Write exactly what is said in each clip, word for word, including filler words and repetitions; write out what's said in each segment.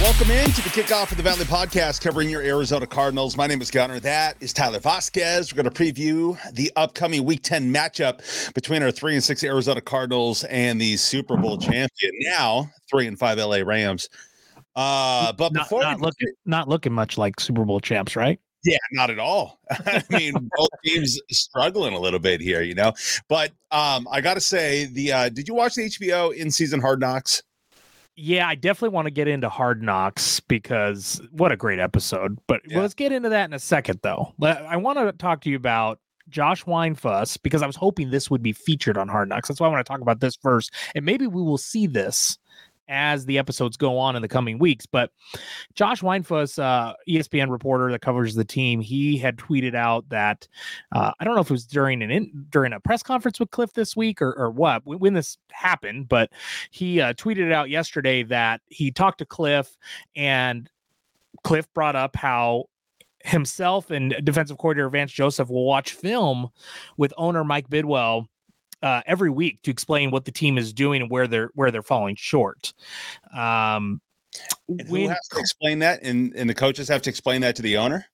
Welcome in to the kickoff of the Valley Podcast, covering your Arizona Cardinals. My name is Gunner. That is Tyler Vasquez. We're going to preview the upcoming Week ten matchup between our three and six Arizona Cardinals and the Super Bowl champion, now three and five L A Rams. Uh, but not, before not we... looking, not looking much like Super Bowl champs, right? Yeah, not at all. I mean, both teams struggling a little bit here, you know. But um, I got to say, the uh, did you watch the H B O in-season Hard Knocks? Yeah, I definitely want to get into Hard Knocks because what a great episode. But yeah. Let's get into that in a second, though. I want to talk to you about Josh Weinfuss because I was hoping this would be featured on Hard Knocks. That's why I want to talk about this first. And maybe we will see this as the episodes go on in the coming weeks. But Josh Weinfuss, uh, E S P N reporter that covers the team, he had tweeted out that uh, I don't know if it was during an in, during a press conference with Kliff this week or, or what, when this happened, but he uh, tweeted it out yesterday that he talked to Kliff, and Kliff brought up how himself and defensive coordinator Vance Joseph will watch film with owner Mike Bidwill Uh, every week to explain what the team is doing and where they're where they're falling short. Um, and who when, has to explain that, and and the coaches have to explain that to the owner.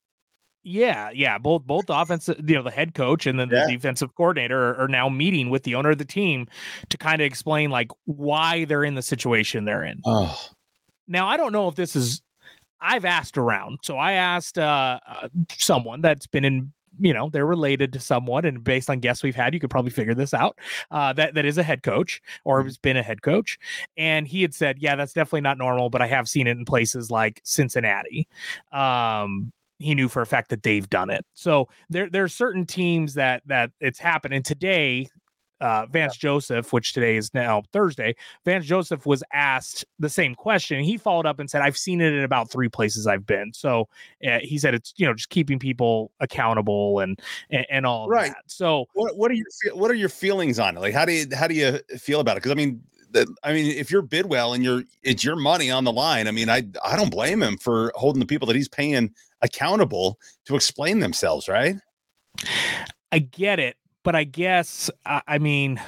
Yeah, yeah. Both both offensive, you know, the head coach and then yeah. the defensive coordinator are, are now meeting with the owner of the team to kind of explain like why they're in the situation they're in. Oh. Now I don't know if this is. I've asked around, so I asked uh, someone that's been in. You know, they're related to someone, and based on guests we've had, you could probably figure this out. Uh, that that is a head coach, or has been a head coach, and he had said, "Yeah, that's definitely not normal, but I have seen it in places like Cincinnati." Um, he knew for a fact that they've done it. So there there are certain teams that that it's happened. And today, uh, Vance yeah. Joseph, which today is now Thursday, Vance Joseph was asked the same question. He followed up and said, I've seen it in about three places I've been. So uh, he said, it's, you know, just keeping people accountable and, and, and all right. that. So what, what are your, what are your feelings on it? Like, how do you, how do you feel about it? Cause I mean, the, I mean, if you're Bidwill and you're, it's your money on the line. I mean, I, I don't blame him for holding the people that he's paying accountable to explain themselves. Right. I get it. But I guess, I mean,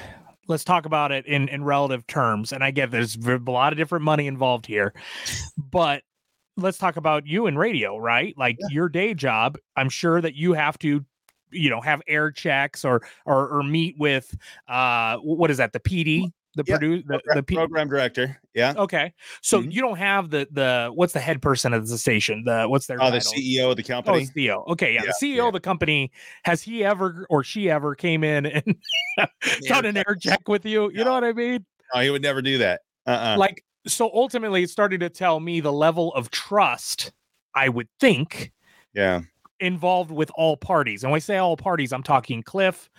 let's talk about it in, in relative terms. And I get there's a lot of different money involved here, but let's talk about you in radio, right? Like yeah. your day job, I'm sure that you have to, you know, have air checks or, or, or meet with, uh, what is that? The P D, the yeah. produce, the, the P- program director. Yeah. Okay. So mm-hmm. you don't have the, the, what's the head person of the station? The, what's their, oh, title? The C E O of the company. Oh, it's C E O. Okay. Yeah. yeah the C E O yeah. of the company. Has he ever, or she ever came in and done an air check with you? You no. know what I mean? No, he would never do that. Uh-uh. Like, so ultimately it started to tell me the level of trust, I would think. Yeah. Involved with all parties. And when I say all parties, I'm talking Kliff,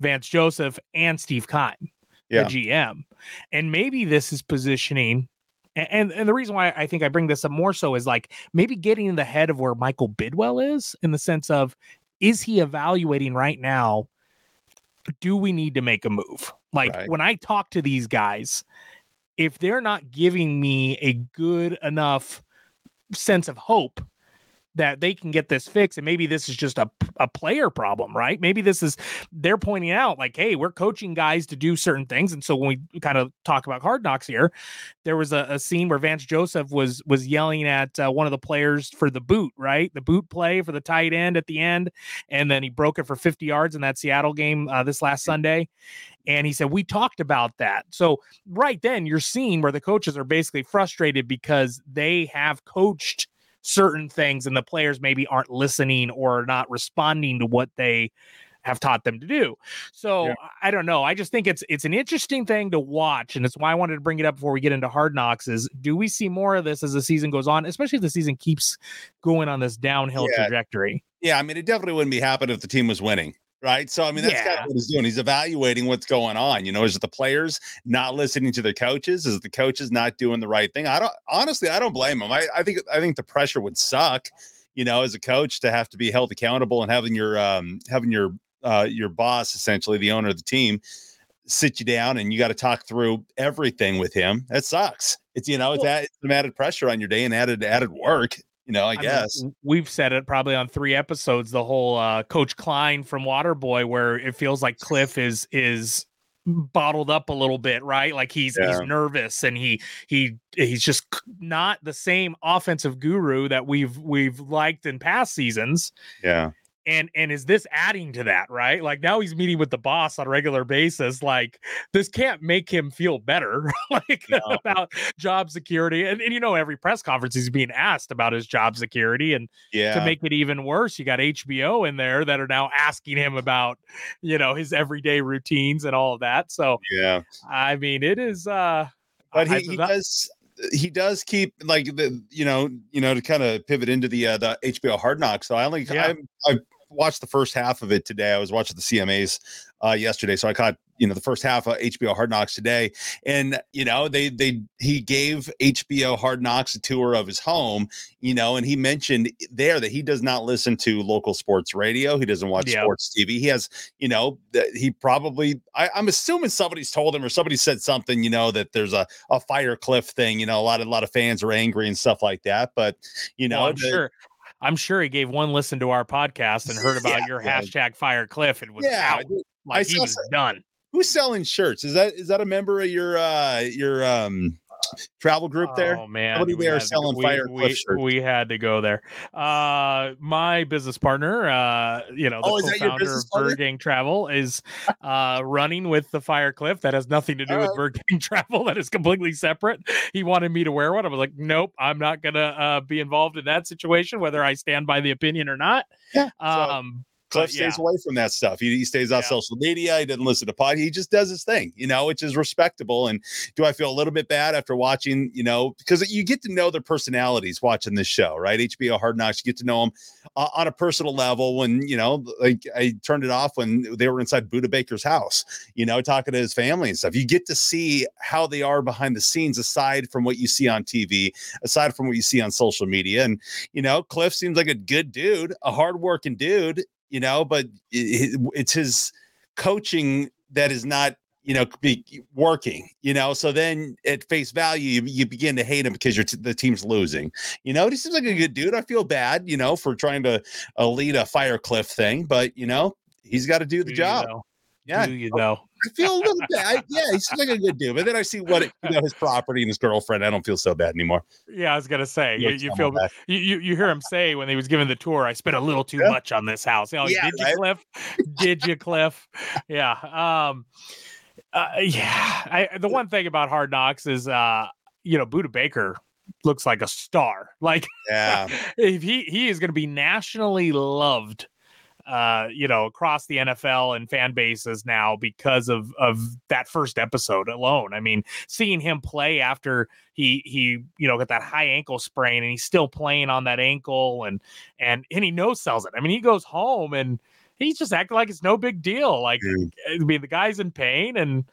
Vance Joseph, and Steve Cotton. Yeah. The G M. And maybe this is positioning. And, and the reason why I think I bring this up more so is like maybe getting in the head of where Michael Bidwill is, in the sense of, is he evaluating right now? Do we need to make a move? Like right. when I talk to these guys, if they're not giving me a good enough sense of hope that they can get this fixed, and maybe this is just a, a player problem, right? Maybe this is, they're pointing out like, hey, we're coaching guys to do certain things. And so when we kind of talk about Hard Knocks here, there was a, a scene where Vance Joseph was, was yelling at uh, one of the players for the boot, right? The boot play for the tight end at the end. And then he broke it for fifty yards in that Seattle game uh, this last Sunday. And he said, we talked about that. So right then you're seeing where the coaches are basically frustrated because they have coached certain things and the players maybe aren't listening or not responding to what they have taught them to do. So yeah. I don't know. I just think it's it's an interesting thing to watch, and it's why I wanted to bring it up before we get into Hard Knocks. Is do we see more of this as the season goes on, especially if the season keeps going on this downhill yeah. trajectory? Yeah, I mean, it definitely wouldn't be happening if the team was winning. Right. So, I mean, that's yeah. kind of what he's doing. He's evaluating what's going on. You know, is it the players not listening to their coaches? Is it the coaches not doing the right thing? I don't honestly, I don't blame him. I, I think I think the pressure would suck, you know, as a coach to have to be held accountable and having your um, having your uh, your boss, essentially the owner of the team, sit you down and you got to talk through everything with him. That sucks. It's, you know, it's, cool. it's some added pressure on your day and added added work. You know, I, I guess mean, we've said it probably on three episodes, the whole uh, Coach Klein from Waterboy, where it feels like Kliff is is bottled up a little bit, right? Like he's yeah. he's nervous and he he he's just not the same offensive guru that we've we've liked in past seasons. Yeah. And and is this adding to that, right? Like now he's meeting with the boss on a regular basis. Like this can't make him feel better like no. about job security. And, and, you know, every press conference he's being asked about his job security. And yeah. to make it even worse, you got H B O in there that are now asking him about, you know, his everyday routines and all of that. So, yeah, I mean, it is. Uh, but he, he does. He does keep like the, you know, you know, to kind of pivot into the, uh, the H B O Hard Knocks. So I only, yeah. I, I watched the first half of it today. I was watching the C M As uh, yesterday. So I caught, you know, the first half of H B O Hard Knocks today, and, you know, they, they, he gave H B O Hard Knocks a tour of his home, you know, and he mentioned there that he does not listen to local sports radio. He doesn't watch yeah. sports T V. He has, you know, he probably, I, I'm assuming somebody's told him or somebody said something, you know, that there's a, a fire Kliff thing, you know, a lot of, a lot of fans are angry and stuff like that, but you know, well, I'm the, sure. I'm sure he gave one listen to our podcast and heard about yeah, your yeah. hashtag fire Kliff and was yeah, out. Like I he was some, done. Who's selling shirts? Is that is that a member of your uh, your um, travel group oh, there? Oh man, somebody we are selling to, fire we, Kliff shirts. We had to go there. Uh, my business partner, uh, you know, the oh, co-founder of Virgang Travel is uh, running with the fire Kliff. That has nothing to do uh, with Virgang Travel. That is completely separate. He wanted me to wear one. I was like, nope, I'm not gonna uh, be involved in that situation, whether I stand by the opinion or not. Yeah. Um, so- Kliff stays yeah. away from that stuff. He, he stays off yeah. social media. He doesn't listen to pod. He just does his thing, you know, which is respectable. And do I feel a little bit bad after watching, you know, because you get to know their personalities watching this show, right? H B O Hard Knocks, you get to know them uh, on a personal level when, you know, like I turned it off when they were inside Buddha Baker's house, you know, talking to his family and stuff. You get to see how they are behind the scenes, aside from what you see on T V, aside from what you see on social media. And, you know, Kliff seems like a good dude, a hardworking dude. You know, but it's his coaching that is not, you know, be working, you know, so then at face value, you, you begin to hate him because you're t- the team's losing, you know, he seems like a good dude. I feel bad, you know, for trying to uh, lead a fire Kliff thing, but you know, he's got to do the do job. You know. Yeah. Do you know? I feel a little bad. I, yeah, he seems like a good dude, but then I see what it, you know, his property and his girlfriend. I don't feel so bad anymore. Yeah, I was gonna say you, you feel you, you you hear him say when he was giving the tour, I spent a little too yeah. much on this house. You know, yeah, did you right? Kliff? Did you Kliff? Yeah. Um. Uh, yeah. I, the one thing about Hard Knocks is, uh, you know, Buddha Baker looks like a star. Like, yeah, if he he is gonna be nationally loved. Uh, you know, across the N F L and fan bases now because of of that first episode alone. I mean, seeing him play after he he you know got that high ankle sprain and he's still playing on that ankle and and and he no sells it. I mean, he goes home and he's just acting like it's no big deal. Like, dude. I mean, the guy's in pain and.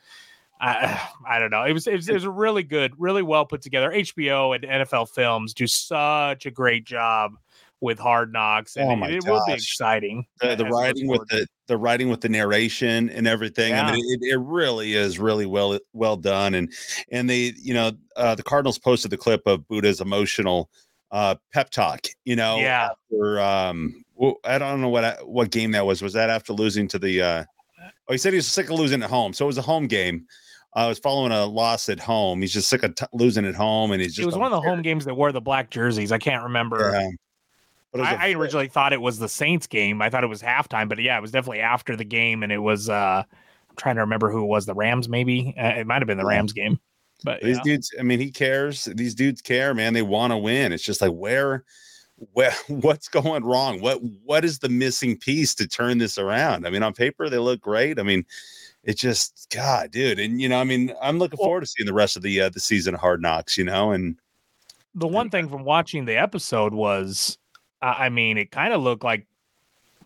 I, I don't know. It was, it was it was a really good, really well put together. H B O and N F L Films do such a great job with Hard Knocks, and oh my it, it will be exciting. The, the writing with the the writing with the narration and everything. Yeah. I mean, it, it really is really well well done. And and they, you know, uh, the Cardinals posted the clip of Buddha's emotional uh, pep talk. You know, yeah. After, um, I don't know what what game that was. Was that after losing to the? Uh, oh, he said he was sick of losing at home, so it was a home game. I was following a loss at home. He's just sick of t- losing at home, and he's just. It was one of the home games that wore the black jerseys. I can't remember. Yeah. I, I originally thought it was the Saints game. I thought it was halftime, but yeah, it was definitely after the game, and it was. Uh, I'm trying to remember who it was. The Rams, maybe uh, it might have been the Rams game. But these yeah. dudes, I mean, he cares. These dudes care, man. They want to win. It's just like where, Well, what's going wrong? What what is the missing piece to turn this around? I mean, on paper, they look great. I mean, it just, God, dude. And, you know, I mean, I'm looking forward to seeing the rest of the uh, the season of Hard Knocks, you know. And the one thing from watching the episode was, I mean, it kind of looked like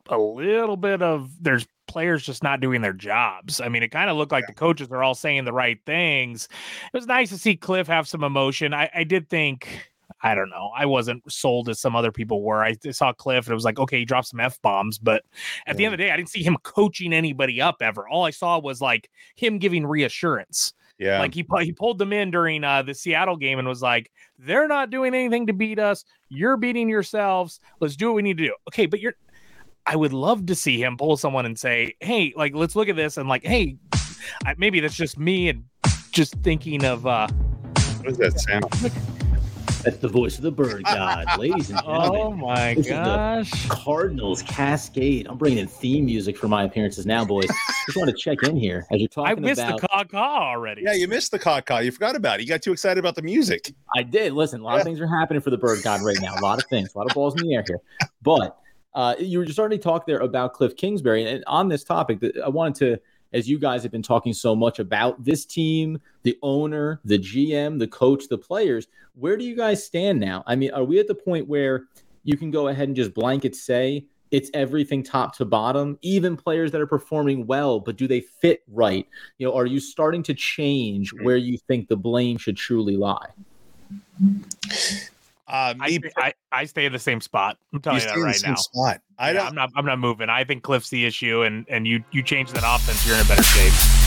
a little bit of there's players just not doing their jobs. I mean, it kind of looked like yeah. the coaches are all saying the right things. It was nice to see Kliff have some emotion. I, I did think... I don't know. I wasn't sold as some other people were. I saw Kliff and it was like, okay, he dropped some F-bombs. But at yeah. the end of the day, I didn't see him coaching anybody up ever. All I saw was like him giving reassurance. Yeah. Like he, he pulled them in during uh, the Seattle game and was like, they're not doing anything to beat us. You're beating yourselves. Let's do what we need to do. Okay, but you're... I would love to see him pull someone and say, hey, like, let's look at this. And like, hey, I, maybe that's just me and just thinking of... Uh, what is that sound? That's the voice of the bird god, ladies and gentlemen. Oh, my this gosh. Is the Cardinals Cascade. I'm bringing in theme music for my appearances now, boys. Just want to check in here as you're talking about. I missed about... the caw-caw already. Yeah, you missed the caw-caw. You forgot about it. You got too excited about the music. I did. Listen, a lot yeah. of things are happening for the bird god right now. A lot of things. A lot of balls in the air here. But uh, you were just already talking there about Kliff Kingsbury. And on this topic, I wanted to, as you guys have been talking so much about this team, the owner, the G M, the coach, the players, where do you guys stand now? I mean, are we at the point where you can go ahead and just blanket say it's everything top to bottom, even players that are performing well, but do they fit right? You know, are you starting to change where you think the blame should truly lie? Uh, me, I, I, I stay in the same spot. I'm telling you, you that right now. Spot. I yeah, don't, I'm not. I'm not moving. I think Kliff's the issue, and and you you change that offense, you're in a better shape.